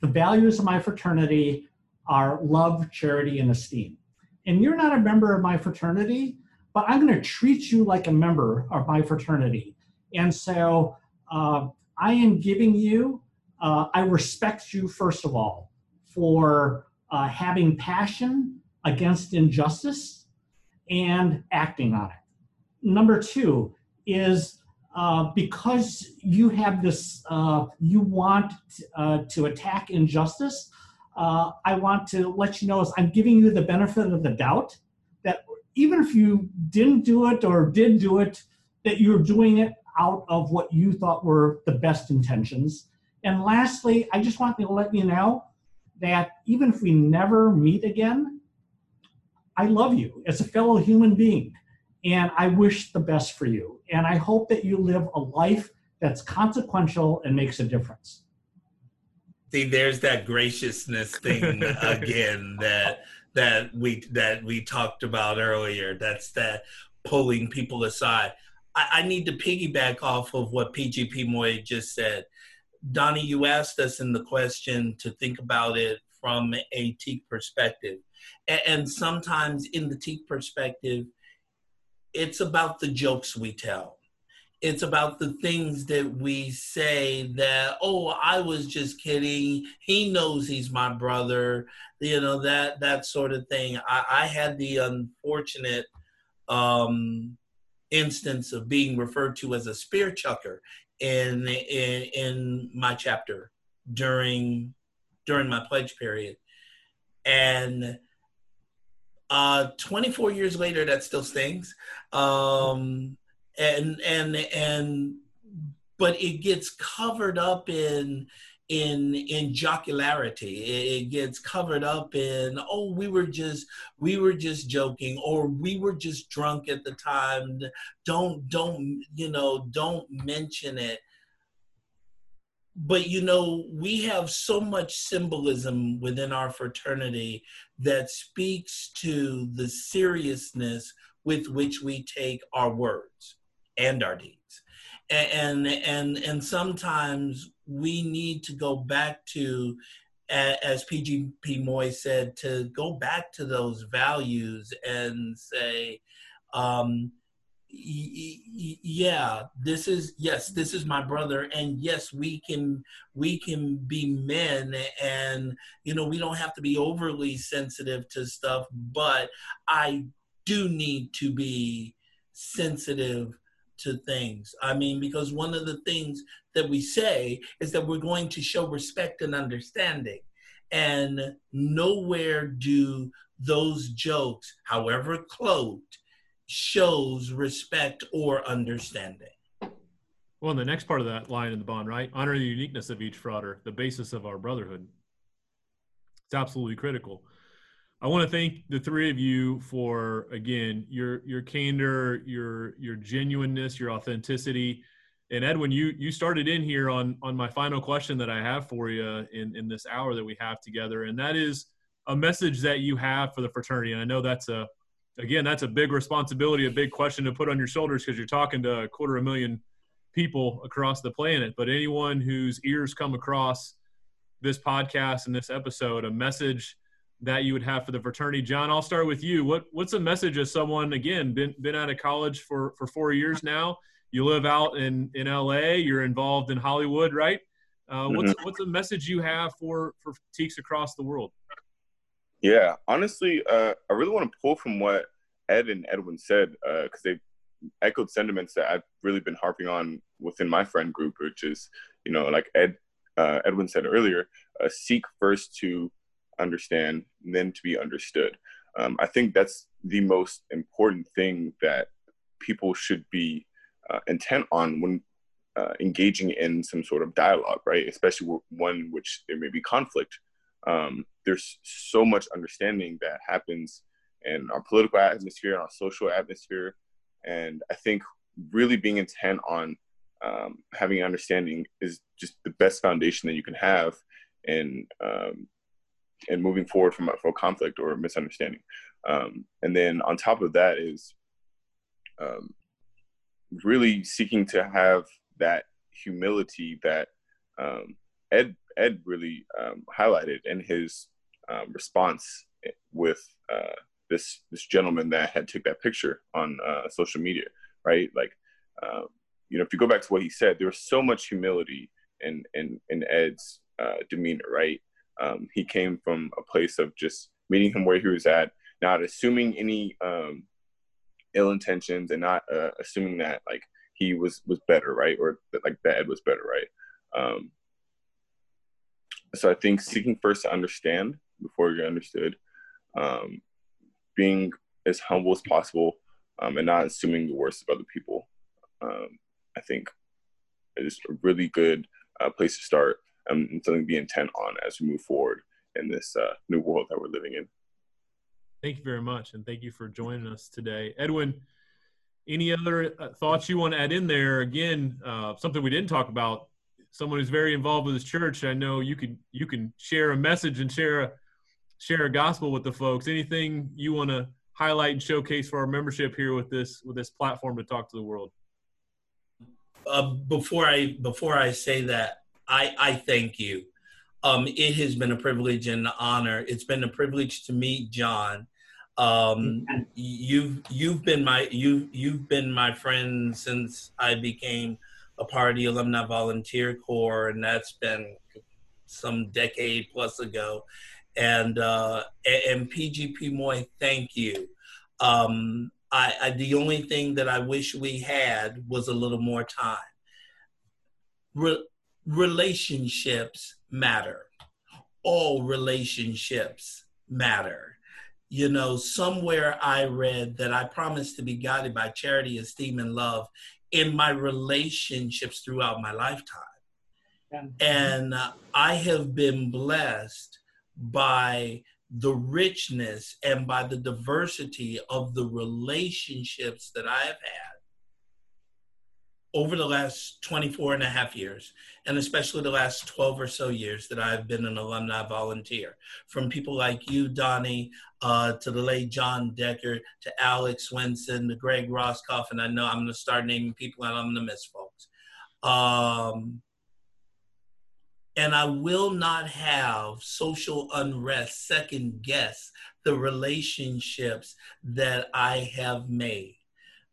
the values of my fraternity are love, charity, and esteem. And you're not a member of my fraternity, but I'm going to treat you like a member of my fraternity. And so I am giving you, I respect you, first of all, for having passion against injustice and acting on it. Number two, is because you have this, you want to attack injustice, I want to let you know is I'm giving you the benefit of the doubt that even if you didn't do it or did do it, that you're doing it out of what you thought were the best intentions. And lastly, I just want to let you know that even if we never meet again, I love you as a fellow human being, and I wish the best for you. And I hope that you live a life that's consequential and makes a difference. See, there's that graciousness thing again that we talked about earlier. That's that pulling people aside. I need to piggyback off of what PGP Moy just said. Donnie, you asked us in the question to think about it from a teak perspective. And sometimes in the teak perspective, it's about the jokes we tell. It's about the things that we say that, oh, I was just kidding. He knows he's my brother. You know, that sort of thing. I had the unfortunate instance of being referred to as a spear chucker in my chapter during my pledge period. And 24 years later, that still stings. But it gets covered up in jocularity. It gets covered up in, oh, we were just joking, or we were just drunk at the time. Don't mention it. But, you know, we have so much symbolism within our fraternity that speaks to the seriousness with which we take our words and our deeds. And sometimes we need to go back to, as PGP Moy said, to go back to those values and say, this is my brother, and yes, we can be men, and, you know, we don't have to be overly sensitive to stuff, but I do need to be sensitive to things. I mean, because one of the things that we say is that we're going to show respect and understanding, and nowhere do those jokes, however cloaked, shows respect or understanding. Well, and the next part of that line in the bond, right? Honor the uniqueness of each frauder, the basis of our brotherhood. It's absolutely critical. I want to thank the three of you for, again, your candor, your genuineness, your authenticity. And Edwin, you started in here on my final question that I have for you in this hour that we have together, and that is a message that you have for the fraternity. And I know that's a big responsibility, a big question to put on your shoulders, because you're talking to 250,000 people across the planet. But anyone whose ears come across this podcast and this episode, a message that you would have for the fraternity. John, I'll start with you. What's a message as someone, again, been out of college for 4 years now? You live out in LA, you're involved in Hollywood, right? What's a message you have for teaks across the world? Yeah, honestly, I really want to pull from what Ed and Edwin said, because they echoed sentiments that I've really been harping on within my friend group, which is, you know, like Edwin said earlier, seek first to understand, then to be understood. I think that's the most important thing that people should be intent on when engaging in some sort of dialogue, right? Especially one in which there may be conflict. There's so much understanding that happens in our political atmosphere and our social atmosphere. And I think really being intent on having understanding is just the best foundation that you can have and moving forward from conflict or misunderstanding. And then on top of that is really seeking to have that humility that Ed really highlighted in his response with this gentleman that had took that picture on social media, right? Like, you know, if you go back to what he said, there was so much humility in Ed's demeanor, right? He came from a place of just meeting him where he was at, not assuming any ill intentions, and not assuming that like he was better, right? Or like that Ed was better, right? So I think seeking first to understand before you're understood, being as humble as possible, and not assuming the worst of other people, I think is a really good place to start, and something to be intent on as we move forward in this new world that we're living in. Thank you very much, and thank you for joining us today. Edwin, any other thoughts you want to add in there? Again, something we didn't talk about, someone who's very involved with his church. I know you can share a message and share a gospel with the folks. Anything you want to highlight and showcase for our membership here with this platform to talk to the world? Before I say that, I thank you. It has been a privilege and an honor. It's been a privilege to meet John. You've been my friend since I became a part of the Alumni Volunteer Corps, and that's been some decade plus ago. And PGP Moy, thank you. The only thing that I wish we had was a little more time. Relationships matter. All relationships matter. You know, somewhere I read that I promise to be guided by charity, esteem, and love in my relationships throughout my lifetime. Yeah. And I have been blessed by the richness and by the diversity of the relationships that I have had over the last 24 and a half years, and especially the last 12 or so years that I've been an alumni volunteer. From people like you, Donnie, to the late John Deckard, to Alex Winston, to Greg Roscoff, and I know I'm gonna start naming people and I'm gonna miss folks. And I will not have social unrest second guess the relationships that I have made,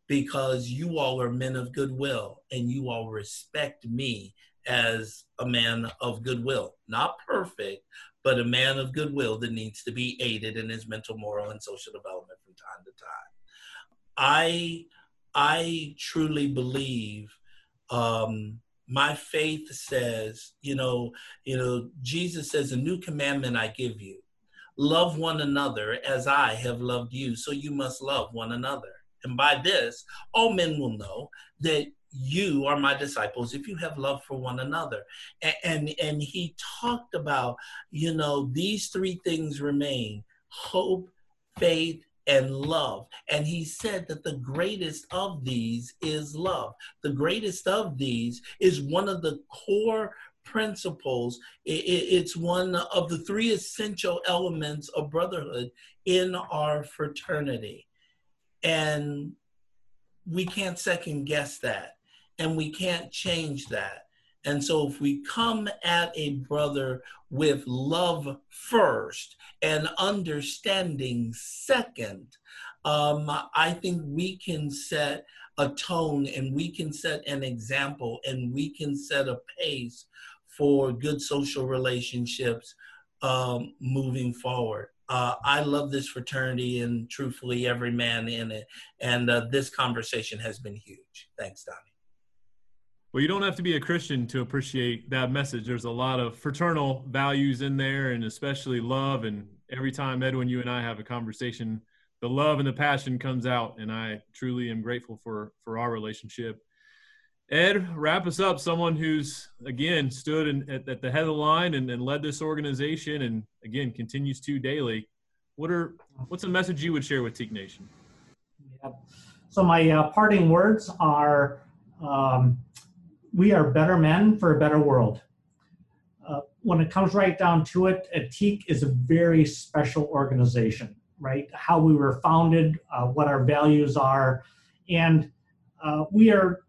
because you all are men of goodwill and you all respect me as a man of goodwill. Not perfect, but a man of goodwill that needs to be aided in his mental, moral, and social development from time to time. I truly believe my faith says, Jesus says, a new commandment I give you. Love one another as I have loved you, so you must love one another. And by this, all men will know that you are my disciples if you have love for one another. And he talked about, these three things remain: hope, faith, and love. And he said that the greatest of these is love. The greatest of these is one of the core principles. It's one of the three essential elements of brotherhood in our fraternity. And we can't second guess that, and we can't change that. And so if we come at a brother with love first and understanding second, I think we can set a tone, and we can set an example, and we can set a pace for good social relationships moving forward. I love this fraternity and truthfully every man in it. And this conversation has been huge. Thanks, Donnie. Well, you don't have to be a Christian to appreciate that message. There's a lot of fraternal values in there, and especially love. And every time, Edwin, you and I have a conversation, the love and the passion comes out. And I truly am grateful for our relationship. Ed, wrap us up. Someone who's, again, stood at the head of the line and led this organization, and again continues to daily. What's a message you would share with TKE Nation? Yeah. So my parting words are: we are better men for a better world. When it comes right down to it, TKE is a very special organization, right? How we were founded, what our values are, and we are.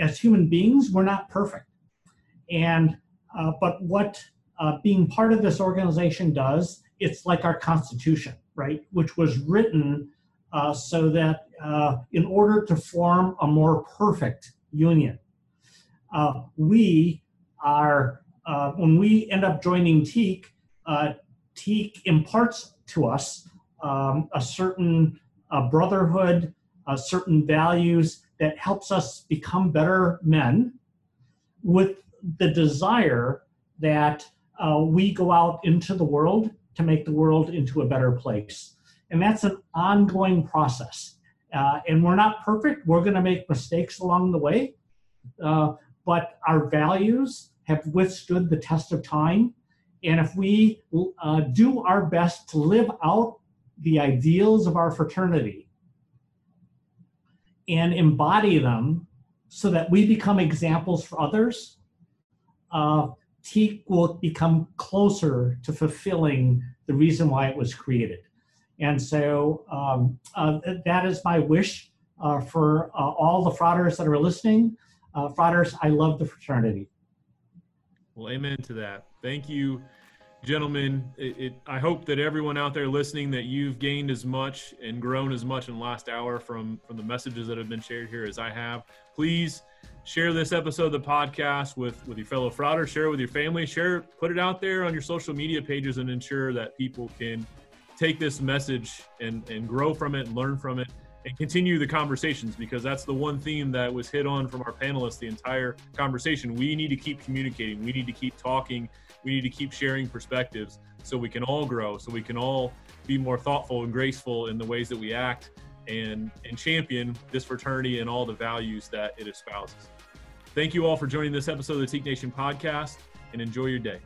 As human beings, we're not perfect. And, but what being part of this organization does, it's like our Constitution, right? Which was written so that in order to form a more perfect union, we are, when we end up joining TKE, TKE imparts to us a certain brotherhood, certain values that helps us become better men, with the desire that we go out into the world to make the world into a better place. And that's an ongoing process. And we're not perfect. We're going to make mistakes along the way. But our values have withstood the test of time. And if we do our best to live out the ideals of our fraternity and embody them so that we become examples for others, TEAC will become closer to fulfilling the reason why it was created. And so that is my wish for all the frauders that are listening. Frauders, I love the fraternity. Well, amen to that. Thank you, gentlemen. I hope that everyone out there listening, that you've gained as much and grown as much in the last hour from the messages that have been shared here as I have. Please share this episode of the podcast with your fellow frauders, share it with your family, put it out there on your social media pages, and ensure that people can take this message and grow from it and learn from it and continue the conversations, because that's the one theme that was hit on from our panelists the entire conversation. We need to keep communicating. We need to keep talking. We need to keep sharing perspectives so we can all grow, so we can all be more thoughtful and graceful in the ways that we act and champion this fraternity and all the values that it espouses. Thank you all for joining this episode of the TEAC Nation podcast, and enjoy your day.